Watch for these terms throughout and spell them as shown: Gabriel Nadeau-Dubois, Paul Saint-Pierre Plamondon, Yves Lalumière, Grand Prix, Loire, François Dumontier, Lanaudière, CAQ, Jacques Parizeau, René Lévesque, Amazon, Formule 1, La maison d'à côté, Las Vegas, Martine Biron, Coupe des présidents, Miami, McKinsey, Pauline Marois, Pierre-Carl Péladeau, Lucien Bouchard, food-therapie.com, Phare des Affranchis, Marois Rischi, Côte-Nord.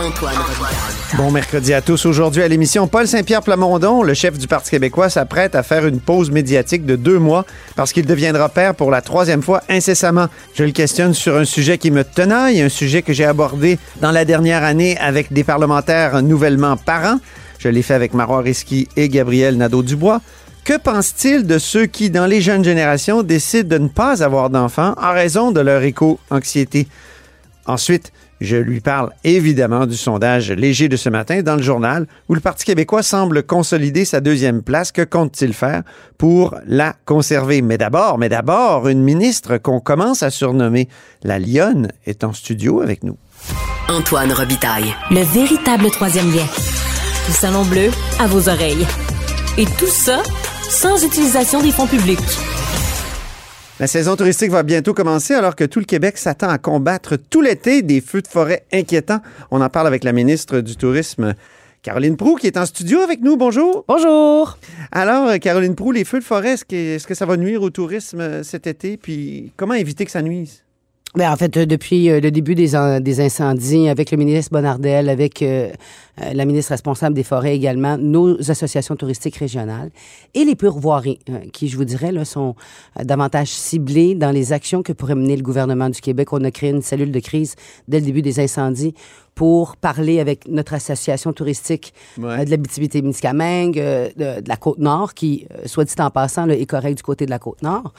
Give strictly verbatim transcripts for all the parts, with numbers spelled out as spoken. Antoine Robitaille. Bon mercredi à tous. Aujourd'hui à l'émission, Paul Saint-Pierre Plamondon, le chef du Parti québécois, s'apprête à faire une pause médiatique de deux mois parce qu'il deviendra père pour la troisième fois incessamment. Je le questionne sur un sujet qui me tenaille, un sujet que j'ai abordé dans la dernière année avec des parlementaires nouvellement parents. Je l'ai fait avec Marois Rischi et Gabriel Nadeau-Dubois. Que pense-t-il de ceux qui, dans les jeunes générations, décident de ne pas avoir d'enfants en raison de leur éco-anxiété? Ensuite, je lui parle évidemment du sondage léger de ce matin dans le journal où le Parti québécois semble consolider sa deuxième place. Que compte-t-il faire pour la conserver? Mais d'abord, mais d'abord, une ministre qu'on commence à surnommer la Lionne est en studio avec nous. Antoine Robitaille, le véritable troisième lien. Le Salon Bleu à vos oreilles. Et tout ça sans utilisation des fonds publics. La saison touristique va bientôt commencer alors que tout le Québec s'attend à combattre tout l'été des feux de forêt inquiétants. On en parle avec la ministre du Tourisme, Caroline Proulx, qui est en studio avec nous. Bonjour. Bonjour. Alors, Caroline Proulx, les feux de forêt, est-ce que, est-ce que ça va nuire au tourisme cet été? Puis comment éviter que ça nuise? Bien, en fait, depuis le début des, in- des incendies, avec le ministre Bonnardel, avec euh, la ministre responsable des forêts également, nos associations touristiques régionales et les pourvoiries, euh, qui, je vous dirais, là, sont davantage ciblées dans les actions que pourrait mener le gouvernement du Québec. On a créé une cellule de crise dès le début des incendies pour parler avec notre association touristique ouais. euh, de l'Abitibi-Témiscamingue, euh, de, de la Côte-Nord, qui, soit dit en passant, là, est correct du côté de la Côte-Nord.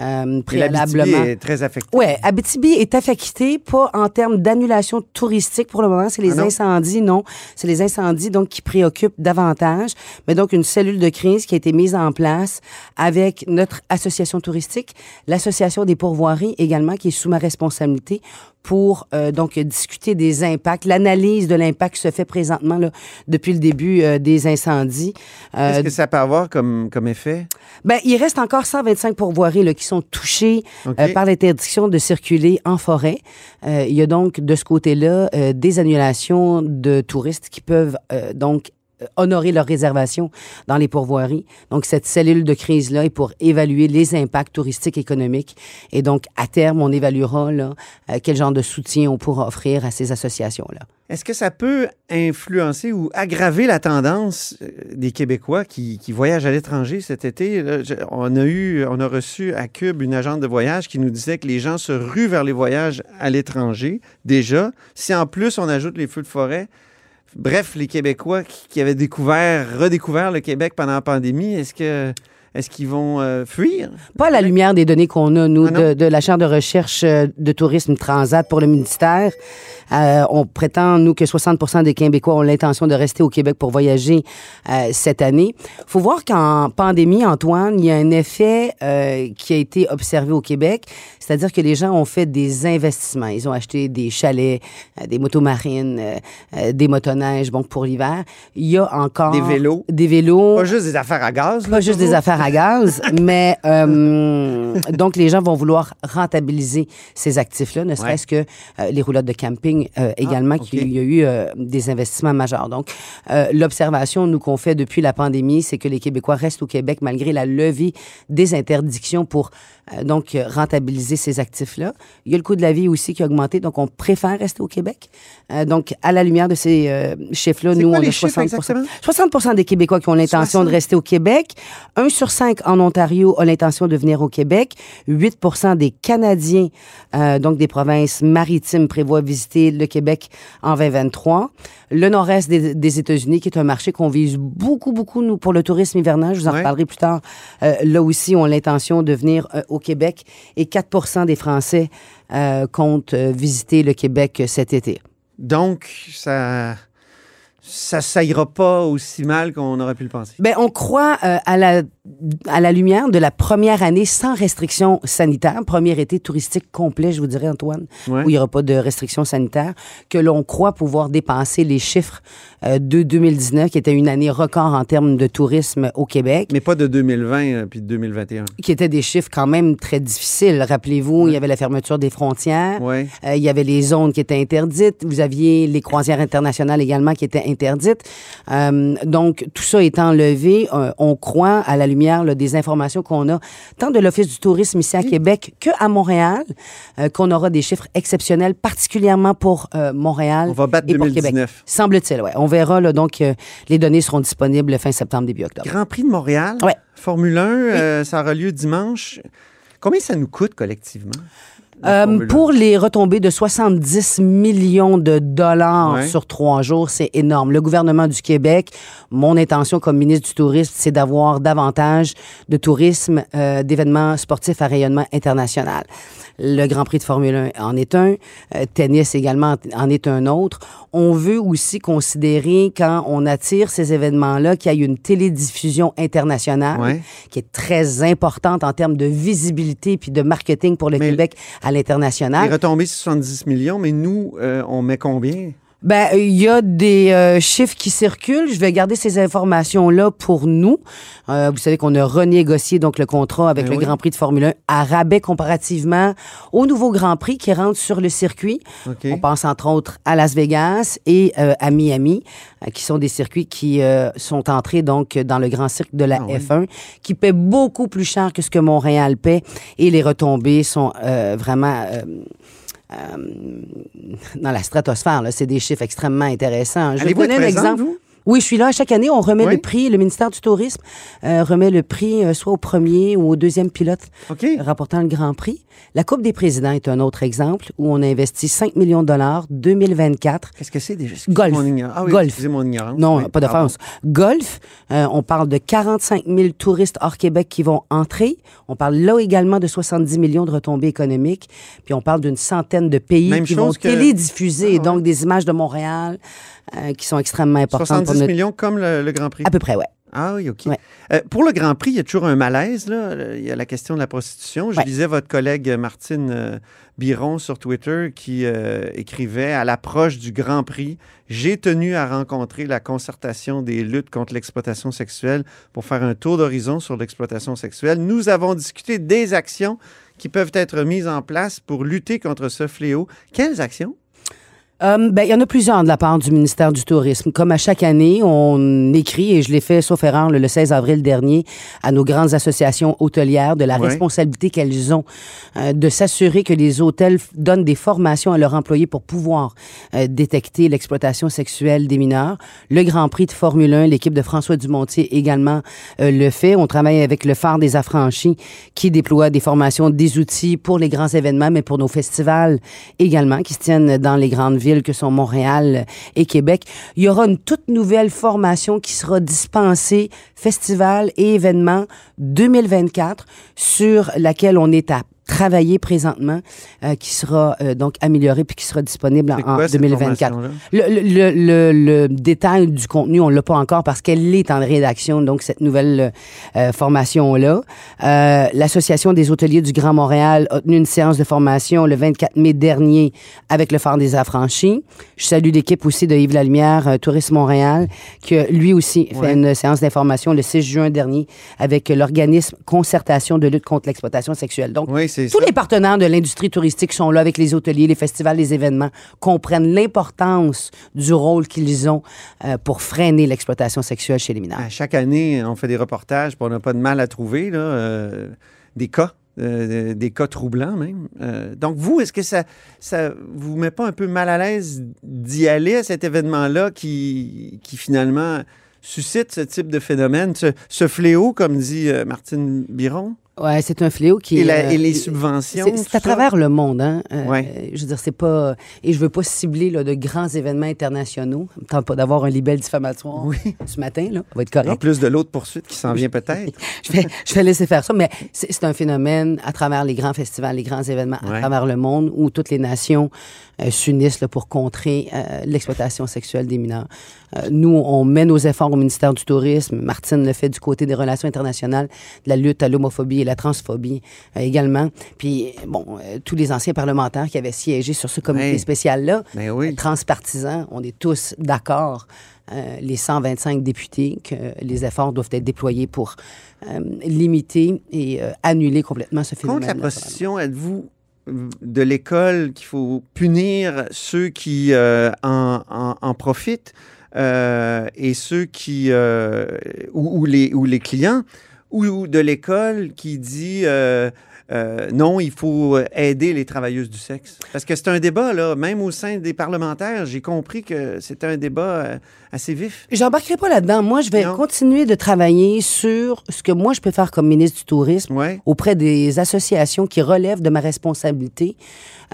Euh, préalablement... L'Abitibi est très affectée. Oui, Abitibi est affectée, pas en termes d'annulation touristique pour le moment, c'est les ah non. incendies, non. C'est les incendies, donc, qui préoccupent davantage. Mais donc, une cellule de crise qui a été mise en place avec notre association touristique, l'association des pourvoiries également, qui est sous ma responsabilité, pour euh, donc discuter des impacts. L'analyse de l'impact se fait présentement là, depuis le début euh, des incendies. Euh, Qu'est-ce que ça peut avoir comme, comme effet? Bien, il reste encore cent vingt-cinq pourvoiries là, qui sont touchées okay. euh, par l'interdiction de circuler en forêt. Euh, il y a donc de ce côté-là euh, des annulations de touristes qui peuvent euh, donc honorer leurs réservations dans les pourvoiries. Donc, cette cellule de crise-là est pour évaluer les impacts touristiques, économiques. Et donc, à terme, on évaluera là, quel genre de soutien on pourra offrir à ces associations-là. Est-ce que ça peut influencer ou aggraver la tendance des Québécois qui, qui voyagent à l'étranger cet été? Là, je, on a eu, on a reçu à Cube une agente de voyage qui nous disait que les gens se ruent vers les voyages à l'étranger, déjà. Si en plus, on ajoute les feux de forêt... Bref, les Québécois qui avaient découvert, redécouvert le Québec pendant la pandémie, est-ce que... Est-ce qu'ils vont euh, fuir? Pas à la lumière des données qu'on a, nous, ah de, de la Chaire de recherche de tourisme Transat pour le ministère. Euh, on prétend, nous, que soixante pour cent des Québécois ont l'intention de rester au Québec pour voyager euh, cette année. Il faut voir qu'en pandémie, Antoine, il y a un effet euh, qui a été observé au Québec, c'est-à-dire que les gens ont fait des investissements. Ils ont acheté des chalets, euh, des motomarines, euh, des motoneiges, bon, pour l'hiver. Il y a encore... Des vélos. Des vélos. Pas juste des affaires à gaz. Là, pas juste des affaires à gaz. À gaz, mais euh, donc les gens vont vouloir rentabiliser ces actifs-là, ne serait-ce ouais. que euh, les roulottes de camping euh, également, ah, okay. qu'il y a eu euh, des investissements majeurs. Donc, euh, l'observation nous qu'on fait depuis la pandémie, c'est que les Québécois restent au Québec malgré la levée des interdictions pour euh, donc rentabiliser ces actifs-là. Il y a le coût de la vie aussi qui a augmenté, donc on préfère rester au Québec. Euh, donc, à la lumière de ces euh, chiffres-là, c'est nous, quoi, on a soixante pour cent, soixante pour cent des Québécois qui ont l'intention soixante de rester au Québec. Un sur cinq en Ontario a l'intention de venir au Québec. huit pour cent des Canadiens, euh, donc des provinces maritimes, prévoient visiter le Québec en vingt vingt-trois. Le nord-est des, des États-Unis, qui est un marché qu'on vise beaucoup, beaucoup, nous, pour le tourisme hivernal. Je vous en ouais. reparlerai plus tard. Euh, là aussi, ont l'intention de venir euh, au Québec. Et quatre pour cent des Français euh, comptent euh, visiter le Québec cet été. Donc, ça... ça s'aillera pas aussi mal qu'on aurait pu le penser. Bien, on croit euh, à, la, à la lumière de la première année sans restrictions sanitaires, premier été touristique complet, je vous dirais, Antoine, ouais. où il n'y aura pas de restrictions sanitaires, que l'on croit pouvoir dépasser les chiffres euh, de deux mille dix-neuf, qui était une année record en termes de tourisme au Québec. Mais pas de deux mille vingt euh, puis de deux mille vingt et un. Qui étaient des chiffres quand même très difficiles. Rappelez-vous, ouais. il y avait la fermeture des frontières, ouais. euh, il y avait les zones qui étaient interdites, vous aviez les croisières internationales également qui étaient interdites. interdite. Euh, donc, tout ça étant levé, euh, on croit à la lumière là, des informations qu'on a, tant de l'Office du tourisme ici à oui. Québec qu'à Montréal, euh, qu'on aura des chiffres exceptionnels, particulièrement pour euh, Montréal. On va battre et deux mille dix-neuf. Pour Québec. Semble-t-il, oui. On verra, là, donc, euh, les données seront disponibles fin septembre, début octobre. Grand Prix de Montréal, ouais. Formule un, euh, oui. ça aura lieu dimanche. Combien ça nous coûte collectivement? Euh, pour les retombées de soixante-dix millions de dollars ouais. sur trois jours, c'est énorme. Le gouvernement du Québec, mon intention comme ministre du Tourisme, c'est d'avoir davantage de tourisme, euh, d'événements sportifs à rayonnement international. Le Grand Prix de Formule un en est un, euh, tennis également en est un autre. On veut aussi considérer, quand on attire ces événements-là, qu'il y a une télédiffusion internationale ouais. qui est très importante en termes de visibilité puis de marketing pour le Mais... Québec à l'international. Il est retombé sur soixante-dix millions, mais nous, euh, on met combien? Ben, il y a des euh, chiffres qui circulent. Je vais garder ces informations-là pour nous. Euh, vous savez qu'on a renégocié donc le contrat avec ben le oui. Grand Prix de Formule un à rabais comparativement au nouveau Grand Prix qui rentre sur le circuit. Okay. On pense entre autres à Las Vegas et euh, à Miami, euh, qui sont des circuits qui euh, sont entrés donc dans le grand cirque de la ah, F un, oui. qui paie beaucoup plus cher que ce que Montréal paie. Et les retombées sont euh, vraiment... Euh, Euh, dans la stratosphère, là. C'est des chiffres extrêmement intéressants. Je vais vous donner un exemple. Vous? Oui, je suis là. Chaque année, on remet oui. le prix. Le ministère du Tourisme euh, remet le prix euh, soit au premier ou au deuxième pilote okay. rapportant le Grand Prix. La Coupe des présidents est un autre exemple où on a investi cinq millions de dollars deux mille vingt-quatre. Qu'est-ce que c'est déjà? Golf. Mon ignor... ah, oui, Golf. Excusez mon ignorance. Non, oui, pas d'offense. Golf, euh, on parle de quarante-cinq mille touristes hors Québec qui vont entrer. On parle là également de soixante-dix millions de retombées économiques. Puis on parle d'une centaine de pays Même qui vont que... télédiffuser. Ah, ouais. Donc des images de Montréal euh, qui sont extrêmement importantes pour notre... millions comme le, le Grand Prix? À peu près, oui. Ah oui, OK. Ouais. Euh, pour le Grand Prix, il y a toujours un malaise, là. Il y a la question de la prostitution. Je ouais. lisais votre collègue Martine euh, Biron sur Twitter qui euh, écrivait « À l'approche du Grand Prix, j'ai tenu à rencontrer la concertation des luttes contre l'exploitation sexuelle pour faire un tour d'horizon sur l'exploitation sexuelle. Nous avons discuté des actions qui peuvent être mises en place pour lutter contre ce fléau. » Quelles actions? Euh, ben, il y en a plusieurs de la part du ministère du Tourisme. Comme à chaque année, on écrit, et je l'ai fait, sauf erreur, le seize avril dernier, à nos grandes associations hôtelières de la ouais. responsabilité qu'elles ont euh, de s'assurer que les hôtels donnent des formations à leurs employés pour pouvoir euh, détecter l'exploitation sexuelle des mineurs. Le Grand Prix de Formule un, l'équipe de François Dumontier également euh, le fait. On travaille avec le Phare des Affranchis qui déploie des formations, des outils pour les grands événements, mais pour nos festivals également, qui se tiennent dans les grandes villes que sont Montréal et Québec. Il y aura une toute nouvelle formation qui sera dispensée, festival et événements deux mille vingt-quatre, sur laquelle on est à travailler présentement, euh, qui sera euh, donc améliorée puis qui sera disponible en, quoi, en deux mille vingt-quatre. Le, le, le, le détail du contenu, on l'a pas encore parce qu'elle est en rédaction, donc cette nouvelle euh, formation-là. Euh, L'Association des hôteliers du Grand Montréal a tenu une séance de formation le vingt-quatre mai dernier avec le Phare des Affranchis. Je salue l'équipe aussi de Yves Lalumière, euh, Tourisme Montréal, qui lui aussi ouais. fait une séance d'information le six juin dernier avec l'organisme Concertation de lutte contre l'exploitation sexuelle. Donc, oui, tous les partenaires de l'industrie touristique sont là avec les hôteliers, les festivals, les événements, comprennent l'importance du rôle qu'ils ont euh, pour freiner l'exploitation sexuelle chez les mineurs. À chaque année, on fait des reportages, puis on n'a pas de mal à trouver là, euh, des cas, euh, des cas troublants même. Euh, donc vous, est-ce que ça ça vous met pas un peu mal à l'aise d'y aller à cet événement-là qui, qui finalement suscite ce type de phénomène, ce, ce fléau, comme dit euh, Martine Biron? Ouais, c'est un fléau qui... Et, la, euh, et les subventions, C'est, c'est à travers le monde, hein. Euh, ouais. Je veux dire, c'est pas... Et je veux pas cibler là, de grands événements internationaux. Je ne tente pas d'avoir un libelle diffamatoire oui. ce matin, là. Ça va être correct. En plus de l'autre poursuite qui s'en vient peut-être. je, vais, je vais laisser faire ça, mais c'est, c'est un phénomène à travers les grands festivals, les grands événements ouais. à travers le monde où toutes les nations euh, s'unissent là, pour contrer euh, l'exploitation sexuelle des mineurs. Euh, nous, on met nos efforts au ministère du Tourisme. Martine le fait du côté des relations internationales, de la lutte à l'homophobie et la transphobie euh, également. Puis, bon, euh, tous les anciens parlementaires qui avaient siégé sur ce comité hey. spécial-là, ben oui. euh, transpartisans, on est tous d'accord, euh, les cent vingt-cinq députés, que euh, les efforts doivent être déployés pour euh, limiter et euh, annuler complètement ce phénomène. Contre la prostitution, êtes-vous de l'école qu'il faut punir ceux qui euh, en, en, en profitent euh, et ceux qui... Euh, ou, ou, les, ou les clients, ou, ou de l'école qui dit... Euh, Euh, non, il faut aider les travailleuses du sexe. Parce que c'est un débat, là, même au sein des parlementaires, j'ai compris que c'était un débat euh, assez vif. J'embarquerai pas là-dedans. Moi, je vais non. continuer de travailler sur ce que moi, je peux faire comme ministre du Tourisme ouais. auprès des associations qui relèvent de ma responsabilité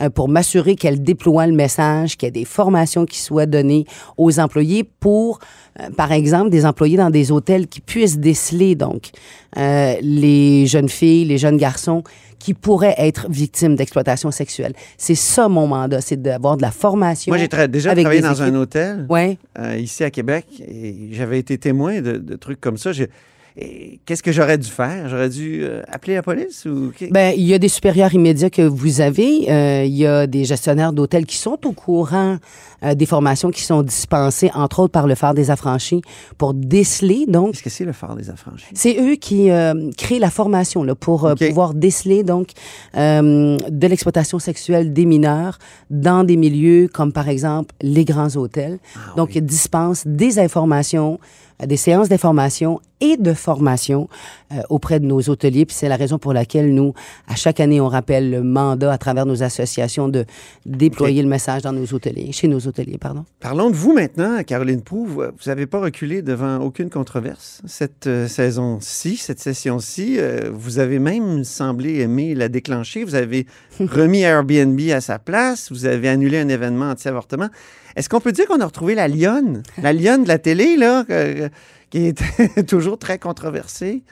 euh, pour m'assurer qu'elles déploient le message, qu'il y a des formations qui soient données aux employés pour, euh, par exemple, des employés dans des hôtels qui puissent déceler, donc, euh, les jeunes filles, les jeunes garçons qui pourraient être victimes d'exploitation sexuelle. C'est ça mon mandat, c'est d'avoir de la formation. Moi, j'ai tra- déjà avec travaillé dans équipes. un hôtel, ouais. euh, ici à Québec, et j'avais été témoin de, de trucs comme ça. J'ai... Et qu'est-ce que j'aurais dû faire? J'aurais dû euh, appeler la police? Ou... Bien, il y a des supérieurs immédiats que vous avez. Euh, il y a des gestionnaires d'hôtels qui sont au courant euh, des formations qui sont dispensées, entre autres, par le Phare des Affranchis, pour déceler, donc... Qu'est-ce que c'est, le Phare des Affranchis? C'est eux qui euh, créent la formation, là, pour euh, okay. pouvoir déceler, donc, euh, de l'exploitation sexuelle des mineurs dans des milieux comme, par exemple, les grands hôtels. Ah, donc, oui. ils dispensent des informations... des séances d'information et de formation euh, auprès de nos hôteliers. Puis c'est la raison pour laquelle nous, à chaque année, on rappelle le mandat à travers nos associations de déployer okay. le message dans nos hôteliers, chez nos hôteliers, pardon. Parlons de vous maintenant, Caroline Proulx. Vous n'avez pas reculé devant aucune controverse cette euh, saison-ci, cette session-ci. Euh, vous avez même semblé aimer la déclencher. Vous avez remis Airbnb à sa place. Vous avez annulé un événement anti-avortement. Est-ce qu'on peut dire qu'on a retrouvé la lionne? La lionne de la télé, là, euh, qui était toujours très controversée.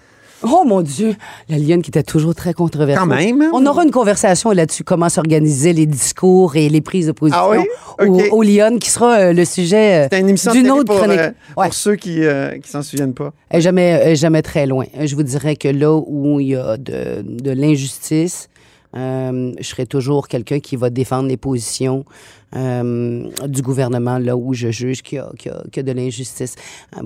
Oh mon Dieu! La lionne qui était toujours très controversée. Quand même! Hein? On aura une conversation là-dessus, comment s'organiser les discours et les prises de position ah oui? okay. aux, aux lionnes, qui sera euh, le sujet euh, une d'une autre pour, chronique. Euh, ouais. Pour ceux qui euh, qui s'en souviennent pas. Jamais, jamais très loin. Je vous dirais que là où il y a de, de l'injustice, Euh, je serai toujours quelqu'un qui va défendre les positions euh, du gouvernement là où je juge qu'il y a, qu'il y a, qu'il y a de l'injustice.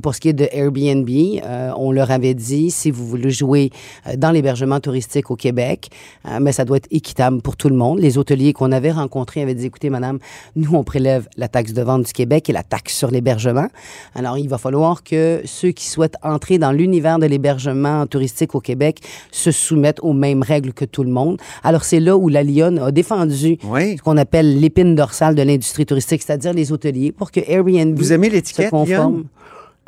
Pour ce qui est de Airbnb, euh, on leur avait dit, si vous voulez jouer dans l'hébergement touristique au Québec, euh, mais ça doit être équitable pour tout le monde. Les hôteliers qu'on avait rencontrés avaient dit, écoutez, madame, nous, on prélève la taxe de vente du Québec et la taxe sur l'hébergement. Alors, il va falloir que ceux qui souhaitent entrer dans l'univers de l'hébergement touristique au Québec se soumettent aux mêmes règles que tout le monde. Alors, Alors, c'est là où la lionne a défendu oui. ce qu'on appelle l'épine dorsale de l'industrie touristique, c'est-à-dire les hôteliers, pour que Airbnb Vous aimez l'étiquette, se conforme.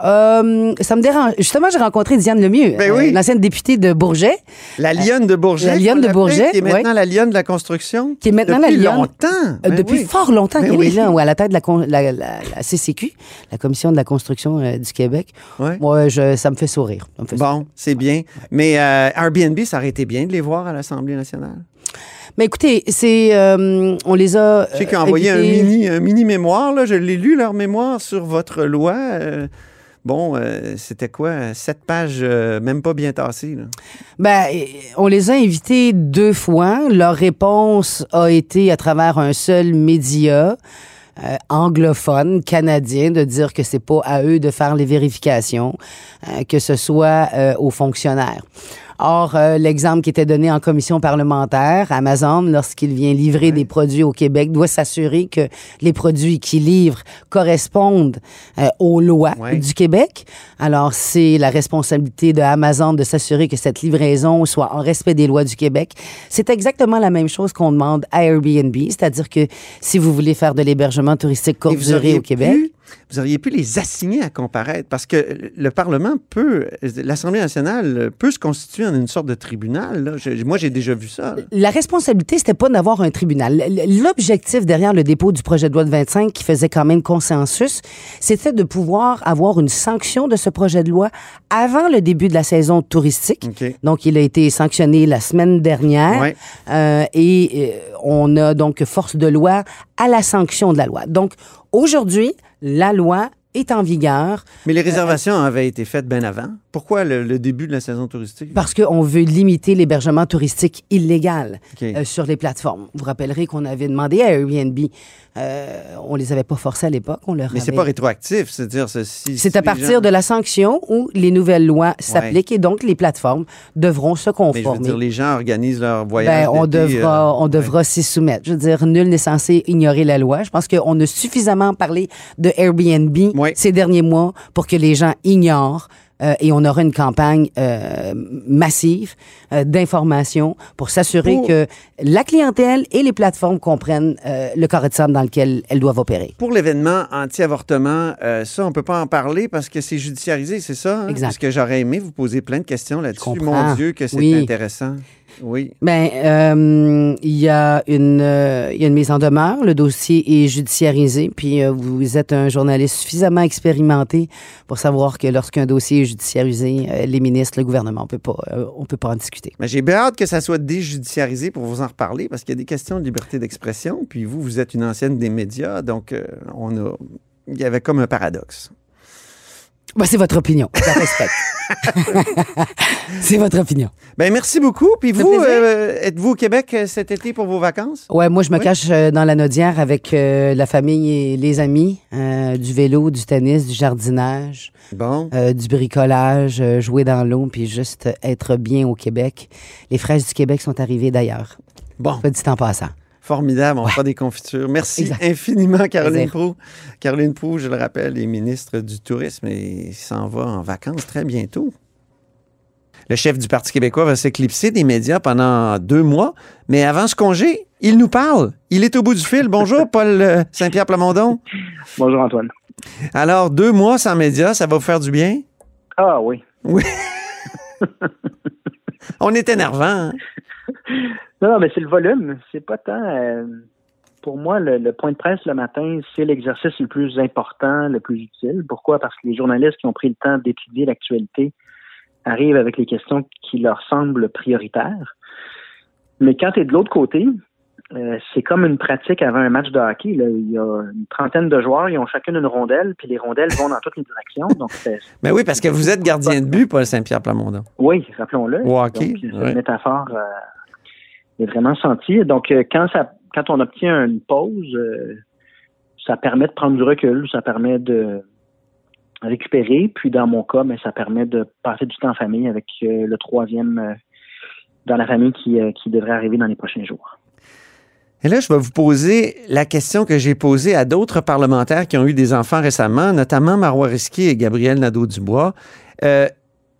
Euh, ça me dérange. Justement, j'ai rencontré Diane Lemieux, ben oui. euh, l'ancienne députée de Bourget. La lionne de Bourget. La lionne de Bourget. Qui est maintenant oui. la lionne de la construction. Qui est maintenant depuis la lionne. Longtemps. Euh, ben depuis oui. fort longtemps ben qu'elle oui. est là, ou à la tête de la, con, la, la, la C C Q, la Commission de la construction euh, du Québec. Ouais. Moi, je, ça me fait sourire. Me fait bon, sourire. C'est bien. Ouais. Mais euh, Airbnb, ça aurait été bien de les voir à l'Assemblée nationale. Mais écoutez, c'est euh, on les a... Je sais qu'ils ont envoyé un mini, un mini mémoire, là. Je l'ai lu, leur mémoire, sur votre loi. Euh, bon, euh, c'était quoi? Sept pages, euh, même pas bien tassées. Là. Ben, on les a invités deux fois. Leur réponse a été à travers un seul média Euh, anglophones, canadiens, de dire que c'est pas à eux de faire les vérifications, euh, que ce soit euh, aux fonctionnaires. Or, euh, l'exemple qui était donné en commission parlementaire, Amazon, lorsqu'il vient livrer ouais. des produits au Québec, doit s'assurer que les produits qu'il livre correspondent euh, aux lois ouais. du Québec. Alors, c'est la responsabilité de Amazon de s'assurer que cette livraison soit en respect des lois du Québec. C'est exactement la même chose qu'on demande à Airbnb, c'est-à-dire que si vous voulez faire de l'hébergement touristique courte durée au Québec. Pu, vous auriez pu les assigner à comparaître parce que le Parlement peut, l'Assemblée nationale peut se constituer en une sorte de tribunal. Là. Je, moi, j'ai déjà vu ça. Là. La responsabilité, c'était pas d'avoir un tribunal. L'objectif derrière le dépôt du projet de loi de vingt-cinq, qui faisait quand même consensus, c'était de pouvoir avoir une sanction de ce projet de loi avant le début de la saison touristique. Okay. Donc, il a été sanctionné la semaine dernière. Ouais. Euh, et on a donc force de loi à la sanction de la loi. Donc, aujourd'hui, la loi est en vigueur. Mais les réservations euh, avaient été faites bien avant. Pourquoi le, le début de la saison touristique? Parce qu'on veut limiter l'hébergement touristique illégal okay. euh, sur les plateformes. Vous rappellerez qu'on avait demandé à Airbnb, euh, on les avait pas forcés à l'époque. On leur Mais avait... c'est pas rétroactif, c'est-à-dire... C'est, si, c'est si à partir gens... de la sanction où les nouvelles lois s'appliquent ouais. et donc les plateformes devront se conformer. Mais je veux dire, les gens organisent leur voyage ben, on devra, euh... on devra ouais. s'y soumettre. Je veux dire, nul n'est censé ignorer la loi. Je pense qu'on a suffisamment parlé de Airbnb oui. ces derniers mois pour que les gens ignorent euh, et on aura une campagne euh, massive euh, d'information pour s'assurer pour... que la clientèle et les plateformes comprennent euh, le carré de sable dans lequel elles doivent opérer. Pour l'événement anti-avortement, euh, ça, on peut pas en parler parce que c'est judiciarisé, c'est ça? Hein? Exact. Parce que j'aurais aimé vous poser plein de questions là-dessus. Mon Dieu, que c'est oui. intéressant. Oui. Bien, euh, il y a une euh, il y a une mise en demeure. Le dossier est judiciarisé. Puis, euh, vous êtes un journaliste suffisamment expérimenté pour savoir que lorsqu'un dossier est judiciarisé, euh, les ministres, le gouvernement, on peut pas, euh, on peut pas en discuter. Mais j'ai bien hâte que ça soit déjudiciarisé pour vous en reparler parce qu'il y a des questions de liberté d'expression. Puis, vous, vous êtes une ancienne des médias. Donc, euh, on a, il y avait comme un paradoxe. Ben, c'est votre opinion. Je la respecte. C'est votre opinion. Ben, merci beaucoup. Puis vous, euh, êtes-vous au Québec cet été pour vos vacances? Ouais, moi, je me oui. cache dans la Lanaudière avec euh, la famille et les amis. Euh, du vélo, du tennis, du jardinage, bon. euh, du bricolage, euh, jouer dans l'eau, puis juste être bien au Québec. Les fraises du Québec sont arrivées d'ailleurs. Bon. Pas dit en passant. Formidable, on ouais. fera des confitures. Merci exact. Infiniment, Caroline Proulx. Caroline Proulx, je le rappelle, est ministre du Tourisme et s'en va en vacances très bientôt. Le chef du Parti québécois va s'éclipser des médias pendant deux mois, mais avant ce congé, il nous parle. Il est au bout du fil. Bonjour, Paul Saint-Pierre Plamondon. Bonjour, Antoine. Alors, deux mois sans médias, ça va vous faire du bien? Ah oui. Oui. On est énervant, hein? Non, non, mais c'est le volume. C'est pas tant... Euh, pour moi, le, le point de presse le matin, c'est l'exercice le plus important, le plus utile. Pourquoi? Parce que les journalistes qui ont pris le temps d'étudier l'actualité arrivent avec les questions qui leur semblent prioritaires. Mais quand tu es de l'autre côté, euh, c'est comme une pratique avant un match de hockey. Là. Il y a une trentaine de joueurs, ils ont chacune une rondelle, puis les rondelles vont dans toutes les directions. Donc c'est, mais oui, parce que vous êtes gardien de but, Paul Saint-Pierre Plamondon. Oui, rappelons-le. Au hockey, donc, c'est ouais. une métaphore... Euh, est vraiment senti. Donc, euh, quand ça, quand on obtient une pause, euh, ça permet de prendre du recul, ça permet de récupérer. Puis, dans mon cas, mais ça permet de passer du temps en famille avec euh, le troisième euh, dans la famille qui, euh, qui devrait arriver dans les prochains jours. Et là, je vais vous poser la question que j'ai posée à d'autres parlementaires qui ont eu des enfants récemment, notamment Marois Rischi et Gabriel Nadeau-Dubois. Euh,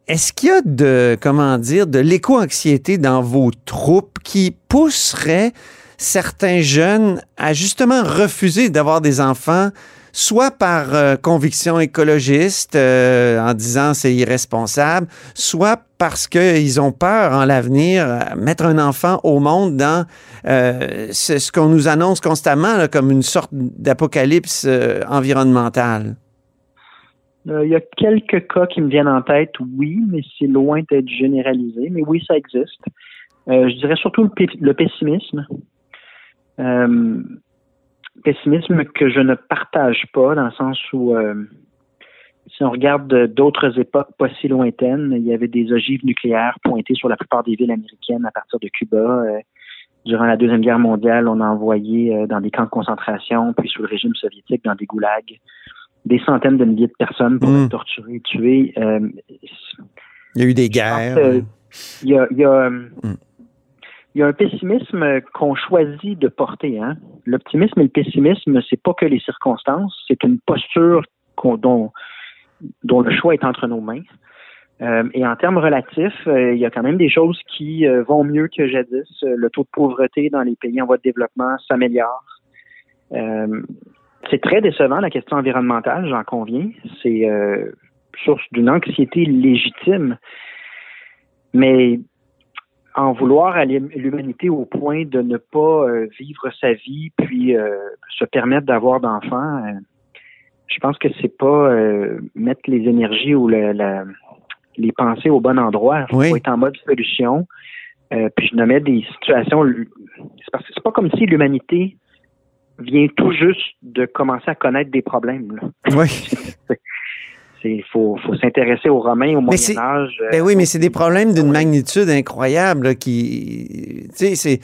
Est-ce qu'il y a de, comment dire, de l'éco-anxiété dans vos troupes qui pousserait certains jeunes à justement refuser d'avoir des enfants, soit par euh, conviction écologiste, euh, en disant c'est irresponsable, soit parce qu'ils ont peur en l'avenir, euh, mettre un enfant au monde dans euh, ce, ce qu'on nous annonce constamment là, comme une sorte d'apocalypse euh, environnementale? Il euh, y a quelques cas qui me viennent en tête, oui, mais c'est loin d'être généralisé. Mais oui, ça existe. Euh, je dirais surtout le, p- le pessimisme. Euh, pessimisme que je ne partage pas, dans le sens où, euh, si on regarde d'autres époques pas si lointaines, il y avait des ogives nucléaires pointées sur la plupart des villes américaines à partir de Cuba. Euh, durant la Deuxième Guerre mondiale, on a envoyé euh, dans des camps de concentration, puis sous le régime soviétique, dans des goulags. Des centaines de milliers de personnes pour mmh. être torturées et tuées. Euh, il y a eu des guerres. Pense, euh, il, y a, il, y a, mmh. il y a un pessimisme qu'on choisit de porter. Hein? L'optimisme et le pessimisme, c'est pas que les circonstances, c'est une posture qu'on, dont, dont le choix est entre nos mains. Euh, et en termes relatifs, euh, il y a quand même des choses qui euh, vont mieux que jadis. Le taux de pauvreté dans les pays en voie de développement s'améliore. Euh, C'est très décevant, la question environnementale, j'en conviens. C'est euh, source d'une anxiété légitime. Mais en vouloir à l'humanité au point de ne pas euh, vivre sa vie puis euh, se permettre d'avoir d'enfants, euh, je pense que c'est pas euh, mettre les énergies ou le, la, les pensées au bon endroit. Il faut oui. être en mode solution. Euh, puis je nommais des situations... C'est, parce que c'est pas comme si l'humanité... vient tout juste de commencer à connaître des problèmes. Là. Oui. Il faut, faut s'intéresser aux Romains, au Moyen-Âge. Ben oui, mais c'est des problèmes d'une magnitude incroyable là, qui... Tu sais, c'est...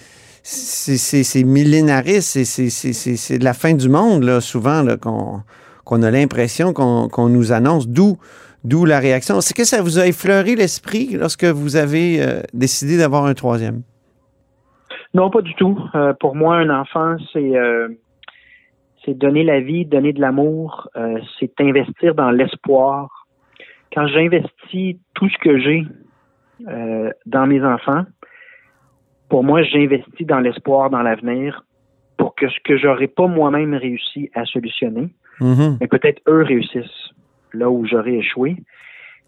C'est, c'est, c'est millénariste, c'est, c'est, c'est, c'est, c'est de la fin du monde, là, souvent, là, qu'on, qu'on a l'impression qu'on, qu'on nous annonce, d'où, d'où la réaction. Est-ce que ça vous a effleuré l'esprit lorsque vous avez euh, décidé d'avoir un troisième? Non, pas du tout. Euh, pour moi, un enfant, c'est, euh, c'est donner la vie, donner de l'amour, euh, c'est investir dans l'espoir. Quand j'investis tout ce que j'ai euh, dans mes enfants, pour moi, j'investis dans l'espoir, dans l'avenir, pour que ce que j'aurais pas moi-même réussi à solutionner, mm-hmm. mais peut-être eux réussissent là où j'aurais échoué.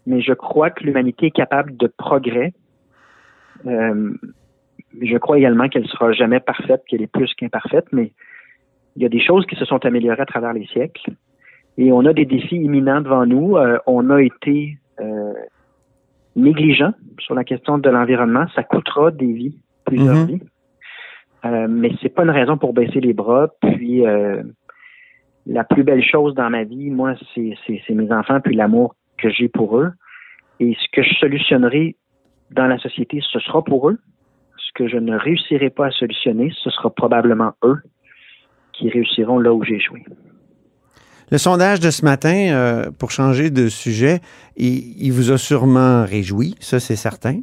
Mais je crois que l'humanité est capable de progrès. Euh, je crois également qu'elle sera jamais parfaite, qu'elle est plus qu'imparfaite, mais il y a des choses qui se sont améliorées à travers les siècles. Et on a des défis imminents devant nous. Euh, on a été euh, négligents sur la question de l'environnement. Ça coûtera des vies. Plusieurs mm-hmm. vies. Euh, mais c'est pas une raison pour baisser les bras. Puis, euh, la plus belle chose dans ma vie, moi, c'est, c'est, c'est mes enfants, puis l'amour que j'ai pour eux. Et ce que je solutionnerai dans la société, ce sera pour eux. Ce que je ne réussirai pas à solutionner, ce sera probablement eux qui réussiront là où j'ai échoué. Le sondage de ce matin, euh, pour changer de sujet, il, il vous a sûrement réjoui, ça c'est certain.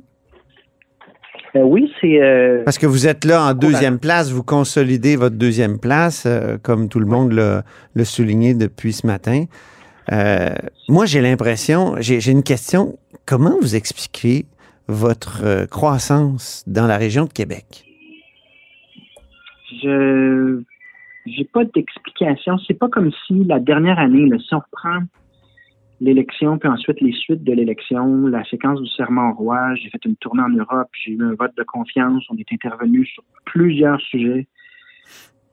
Ben oui, c'est... Euh, Parce que vous êtes là en deuxième place, vous consolidez votre deuxième place, euh, comme tout le monde l'a, l'a souligné depuis ce matin. Euh, moi, j'ai l'impression, j'ai, j'ai une question. Comment vous expliquez votre euh, croissance dans la région de Québec? Je j'ai pas d'explication. C'est pas comme si la dernière année, là, si on reprend l'élection, puis ensuite les suites de l'élection, la séquence du serment au roi, j'ai fait une tournée en Europe, j'ai eu un vote de confiance, on est intervenu sur plusieurs sujets,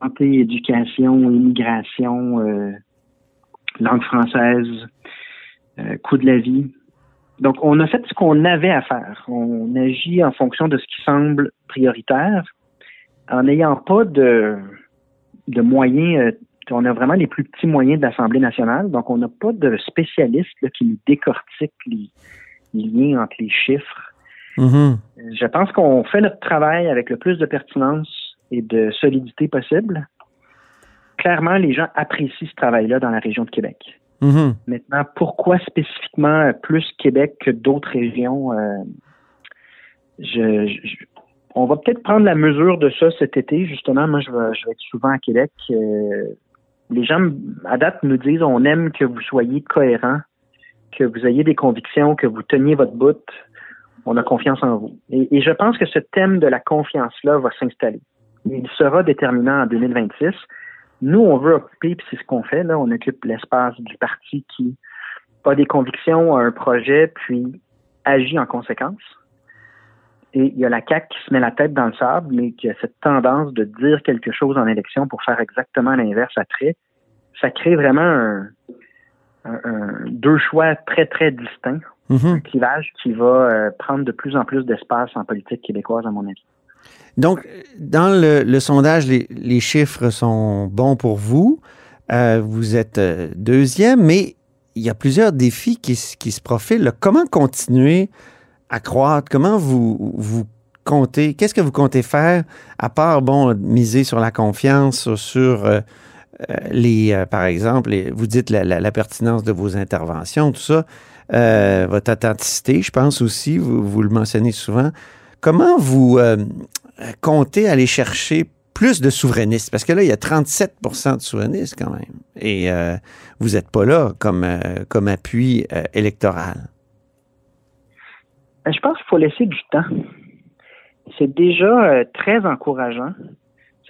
santé, éducation, immigration, euh, langue française, euh, coût de la vie. Donc, on a fait ce qu'on avait à faire. On agit en fonction de ce qui semble prioritaire, en n'ayant pas de, de moyens... Euh, on a vraiment les plus petits moyens de l'Assemblée nationale, donc on n'a pas de spécialistes là, qui nous décortiquent les liens entre les chiffres. Mm-hmm. Je pense qu'on fait notre travail avec le plus de pertinence et de solidité possible. Clairement, les gens apprécient ce travail-là dans la région de Québec. Mm-hmm. Maintenant, pourquoi spécifiquement plus Québec que d'autres régions? Euh, je, je, on va peut-être prendre la mesure de ça cet été, justement. Moi, je vais, je vais être souvent à Québec. Euh, Les gens, à date, nous disent on aime que vous soyez cohérents, que vous ayez des convictions, que vous teniez votre bout. On a confiance en vous. Et, et je pense que ce thème de la confiance-là va s'installer. Il sera déterminant en deux mille vingt-six. Nous, on veut occuper, puis c'est ce qu'on fait, là, on occupe l'espace du parti qui a des convictions, a un projet, puis agit en conséquence. Et il y a la C A Q qui se met la tête dans le sable, mais qui a cette tendance de dire quelque chose en élection pour faire exactement l'inverse après. Ça crée vraiment un, un, un, deux choix très, très distincts. Mm-hmm. Un clivage qui va euh, prendre de plus en plus d'espace en politique québécoise, à mon avis. Donc, dans le, le sondage, les, les chiffres sont bons pour vous. Euh, vous êtes deuxième, mais il y a plusieurs défis qui, qui se profilent. Comment continuer à croître? Comment vous, vous comptez, qu'est-ce que vous comptez faire à part, bon, miser sur la confiance, sur euh, les, euh, par exemple, les, vous dites la, la, la pertinence de vos interventions, tout ça, euh, votre authenticité, je pense aussi, vous, vous le mentionnez souvent. Comment vous euh, comptez aller chercher plus de souverainistes? Parce que là, il y a trente-sept pour cent de souverainistes quand même. Et euh, vous n'êtes pas là comme, euh, comme appui euh, électoral. Je pense qu'il faut laisser du temps. C'est déjà euh, très encourageant.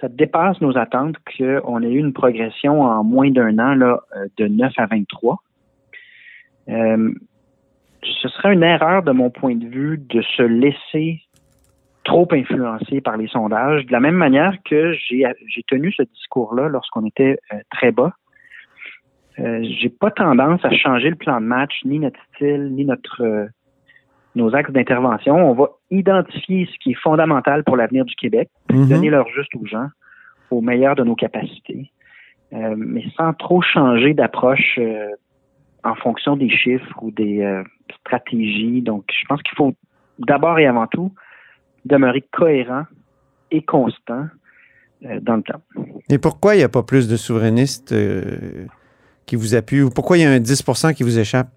Ça dépasse nos attentes qu'on ait eu une progression en moins d'un an là, de neuf à vingt-trois. Euh, ce serait une erreur de mon point de vue de se laisser trop influencer par les sondages, de la même manière que j'ai, j'ai tenu ce discours-là lorsqu'on était euh, très bas. Euh, j'ai pas tendance à changer le plan de match, ni notre style, ni notre... Euh, nos axes d'intervention. On va identifier ce qui est fondamental pour l'avenir du Québec, puis mm-hmm. donner leur juste aux gens. au meilleur de nos capacités, euh, mais sans trop changer d'approche euh, en fonction des chiffres ou des euh, stratégies. Donc, je pense qu'il faut d'abord et avant tout demeurer cohérent et constant euh, dans le temps. Et pourquoi il n'y a pas plus de souverainistes euh, qui vous appuient? Ou pourquoi il y a un dix pour cent qui vous échappe?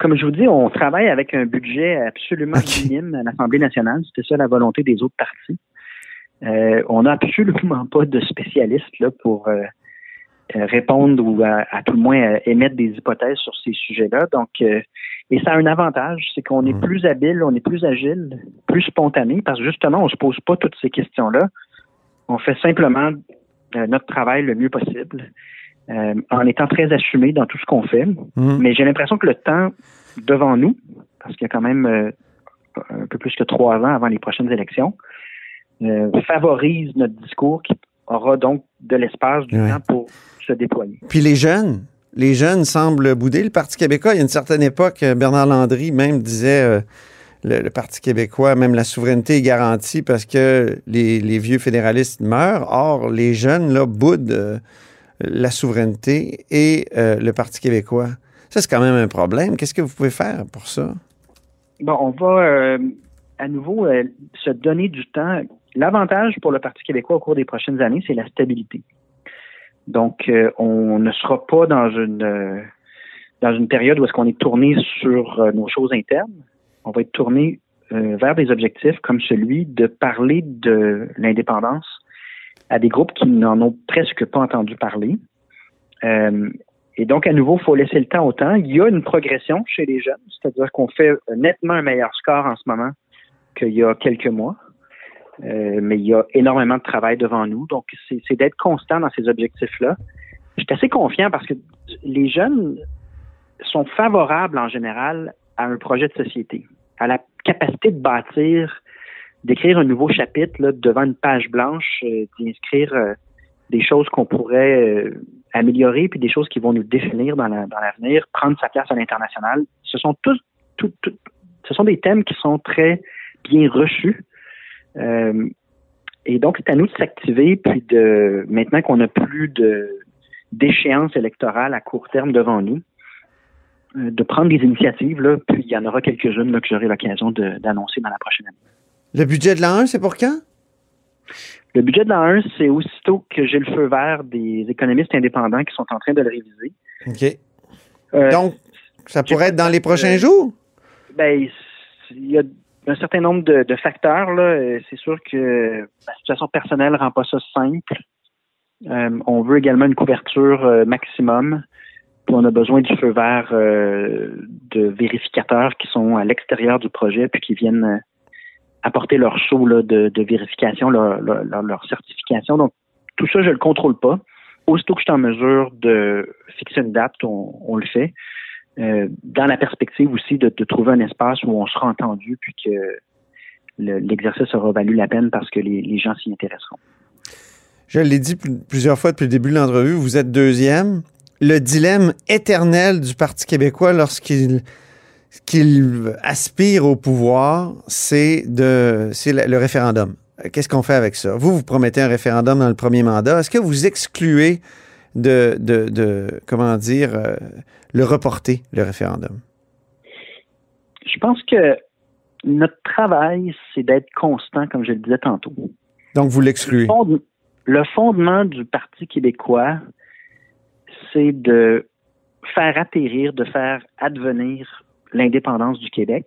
Comme je vous dis, on travaille avec un budget absolument okay. minime à l'Assemblée nationale. C'était ça la volonté des autres partis. Euh, on n'a absolument pas de spécialistes là, pour euh, répondre ou à, à tout le moins à émettre des hypothèses sur ces sujets-là. Donc, euh, et ça a un avantage, c'est qu'on est plus habile, on est plus agile, plus spontané, parce que justement, on ne se pose pas toutes ces questions-là. On fait simplement euh, notre travail le mieux possible. Euh, en étant très assumé dans tout ce qu'on fait. Mmh. Mais j'ai l'impression que le temps devant nous, parce qu'il y a quand même euh, un peu plus que trois ans avant les prochaines élections, euh, favorise notre discours qui aura donc de l'espace, du ouais. temps pour se déployer. Puis les jeunes, les jeunes semblent bouder. Le Parti québécois, il y a une certaine époque, Bernard Landry même disait... Euh, Le, le Parti québécois, même la souveraineté est garantie parce que les, les vieux fédéralistes meurent. Or, les jeunes, là, boudent euh, la souveraineté et euh, le Parti québécois. Ça, c'est quand même un problème. Qu'est-ce que vous pouvez faire pour ça? Bon, on va euh, à nouveau euh, se donner du temps. L'avantage pour le Parti québécois au cours des prochaines années, c'est la stabilité. Donc, euh, on ne sera pas dans une, euh, dans une période où est-ce qu'on est tourné sur euh, nos choses internes. On va être tourné euh, vers des objectifs comme celui de parler de l'indépendance à des groupes qui n'en ont presque pas entendu parler. Euh, et donc, à nouveau, il faut laisser le temps au temps. Il y a une progression chez les jeunes, c'est-à-dire qu'on fait nettement un meilleur score en ce moment qu'il y a quelques mois. Euh, mais il y a énormément de travail devant nous. Donc, c'est, c'est d'être constant dans ces objectifs-là. Je suis assez confiant parce que les jeunes sont favorables en général à un projet de société, à la capacité de bâtir, d'écrire un nouveau chapitre là, devant une page blanche, euh, d'inscrire euh, des choses qu'on pourrait euh, améliorer, puis des choses qui vont nous définir dans, la, dans l'avenir, prendre sa place à l'international. Ce sont tous, tout, tout, ce sont des thèmes qui sont très bien reçus. Euh, et donc, c'est à nous de s'activer, puis de maintenant qu'on n'a plus de d'échéance électorale à court terme devant nous, de prendre des initiatives, là, puis il y en aura quelques-unes là, que j'aurai l'occasion de, d'annoncer dans la prochaine année. Le budget de l'an un, c'est pour quand? Le budget de l'an un, c'est aussitôt que j'ai le feu vert des économistes indépendants qui sont en train de le réviser. OK. Euh, Donc, ça pourrait être dans les prochains euh, jours? Ben, il y a un certain nombre de, de facteurs. Là. C'est sûr que la situation personnelle ne rend pas ça simple. Euh, on veut également une couverture euh, maximum. Puis on a besoin du feu vert euh, de vérificateurs qui sont à l'extérieur du projet puis qui viennent apporter leur show là, de, de vérification, leur, leur, leur certification. Donc, tout ça, je le contrôle pas. Aussitôt que je suis en mesure de fixer une date, on, on le fait. Euh, dans la perspective aussi de, de trouver un espace où on sera entendu puis que le, l'exercice aura valu la peine parce que les, les gens s'y intéresseront. Je l'ai dit plus, plusieurs fois depuis le début de l'entrevue, vous êtes deuxième. Le dilemme éternel du Parti québécois lorsqu'il qu'il aspire au pouvoir, c'est, de, c'est le référendum. Qu'est-ce qu'on fait avec ça? Vous, vous promettez un référendum dans le premier mandat. Est-ce que vous excluez de, de, de comment dire, euh, le reporter, le référendum? Je pense que notre travail, c'est d'être constant, comme je le disais tantôt. Donc, vous l'excluez. Le, fond, le fondement du Parti québécois... c'est de faire atterrir, de faire advenir l'indépendance du Québec.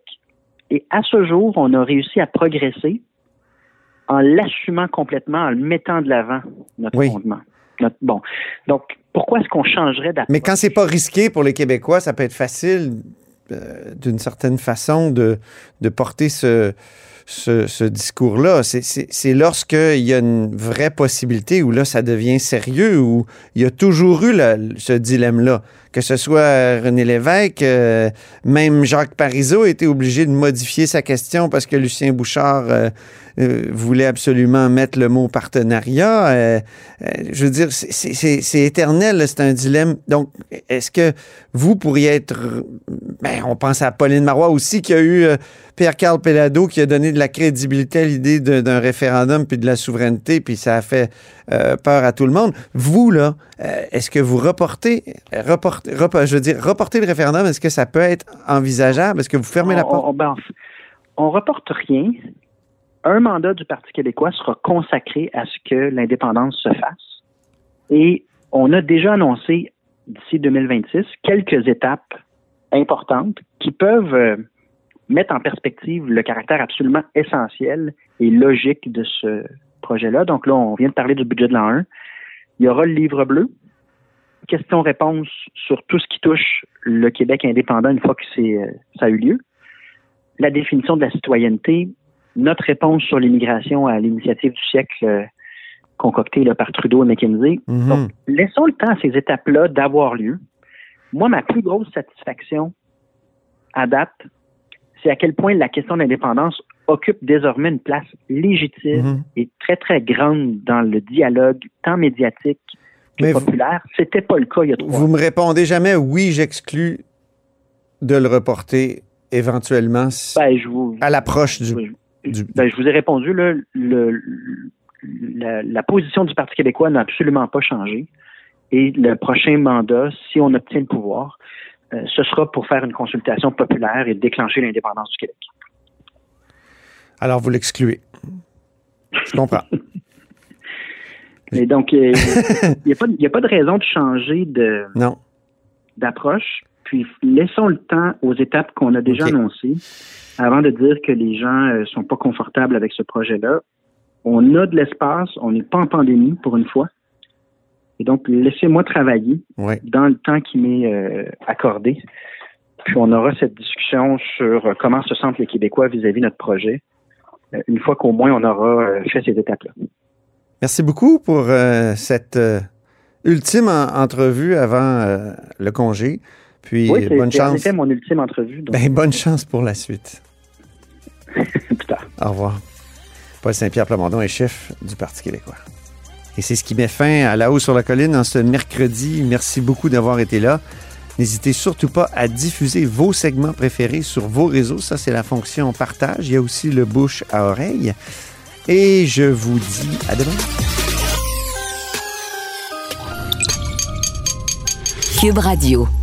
Et à ce jour, on a réussi à progresser en l'assumant complètement, en le mettant de l'avant, notre oui. fondement. Notre, bon. Donc, pourquoi est-ce qu'on changerait d'approche? Mais quand c'est pas risqué pour les Québécois, ça peut être facile, euh, d'une certaine façon, de, de porter ce, ce, ce discours-là. C'est, c'est, c'est lorsqu'il y a une vraie possibilité où là, ça devient sérieux, où il y a toujours eu la, ce dilemme-là. Que ce soit René Lévesque, euh, même Jacques Parizeau était obligé de modifier sa question parce que Lucien Bouchard euh, euh, voulait absolument mettre le mot partenariat. Euh, euh, je veux dire, c'est, c'est, c'est éternel, là, c'est un dilemme. Donc, est-ce que vous pourriez être Ben, on pense à Pauline Marois aussi, qui a eu euh, Pierre-Carl Péladeau, qui a donné de la crédibilité à l'idée d'un référendum puis de la souveraineté, puis ça a fait euh, peur à tout le monde. Vous, là, euh, est-ce que vous reportez, reportez, reportez, je veux dire, reportez le référendum, est-ce que ça peut être envisageable? Est-ce que vous fermez on, la porte? On, ben, on reporte rien. Un mandat du Parti québécois sera consacré à ce que l'indépendance se fasse. Et on a déjà annoncé, d'ici deux mille vingt-six, quelques étapes importantes qui peuvent euh, mettre en perspective le caractère absolument essentiel et logique de ce projet-là. Donc là, on vient de parler du budget de l'an un. Il y aura le livre bleu. Question-réponse sur tout ce qui touche le Québec indépendant une fois que c'est, euh, ça a eu lieu. La définition de la citoyenneté. Notre réponse sur l'immigration à l'initiative du siècle euh, concoctée là, par Trudeau et McKinsey. Mm-hmm. Donc, laissons le temps à ces étapes-là d'avoir lieu. Moi, ma plus grosse satisfaction à date, c'est à quel point la question de l'indépendance occupe désormais une place légitime mm-hmm. et très, très grande dans le dialogue, tant médiatique que Mais populaire. Vous, C'était pas le cas il y a trois ans. Vous me répondez jamais « oui, j'exclus de le reporter éventuellement ben, je vous, à l'approche du... Oui. » Du... Ben, je vous ai répondu, là, le, le, la, la position du Parti québécois n'a absolument pas changé. Et le prochain mandat, si on obtient le pouvoir, euh, ce sera pour faire une consultation populaire et déclencher l'indépendance du Québec. Alors, vous l'excluez. Je comprends. Mais donc, il n'y a, a, a pas de raison de changer de, non. d'approche. Puis, laissons le temps aux étapes qu'on a déjà okay. annoncées. Avant de dire que les gens ne euh, sont pas confortables avec ce projet-là, on a de l'espace, on n'est pas en pandémie pour une fois. Et donc, laissez-moi travailler ouais. dans le temps qui m'est euh, accordé. Puis on aura cette discussion sur comment se sentent les Québécois vis-à-vis de notre projet, euh, une fois qu'au moins on aura euh, fait ces étapes-là. Merci beaucoup pour euh, cette euh, ultime en- entrevue avant euh, le congé. Puis, oui, c'est, bonne c'est, chance. C'était mon ultime entrevue. Donc. Ben, bonne chance pour la suite. Plus tard. Au revoir. Paul Saint-Pierre Plamondon est chef du Parti québécois. Et c'est ce qui met fin à La Haut sur la colline en ce mercredi. Merci beaucoup d'avoir été là. N'hésitez surtout pas à diffuser vos segments préférés sur vos réseaux. Ça, c'est la fonction partage. Il y a aussi le bouche à oreille. Et je vous dis à demain. Cube Radio.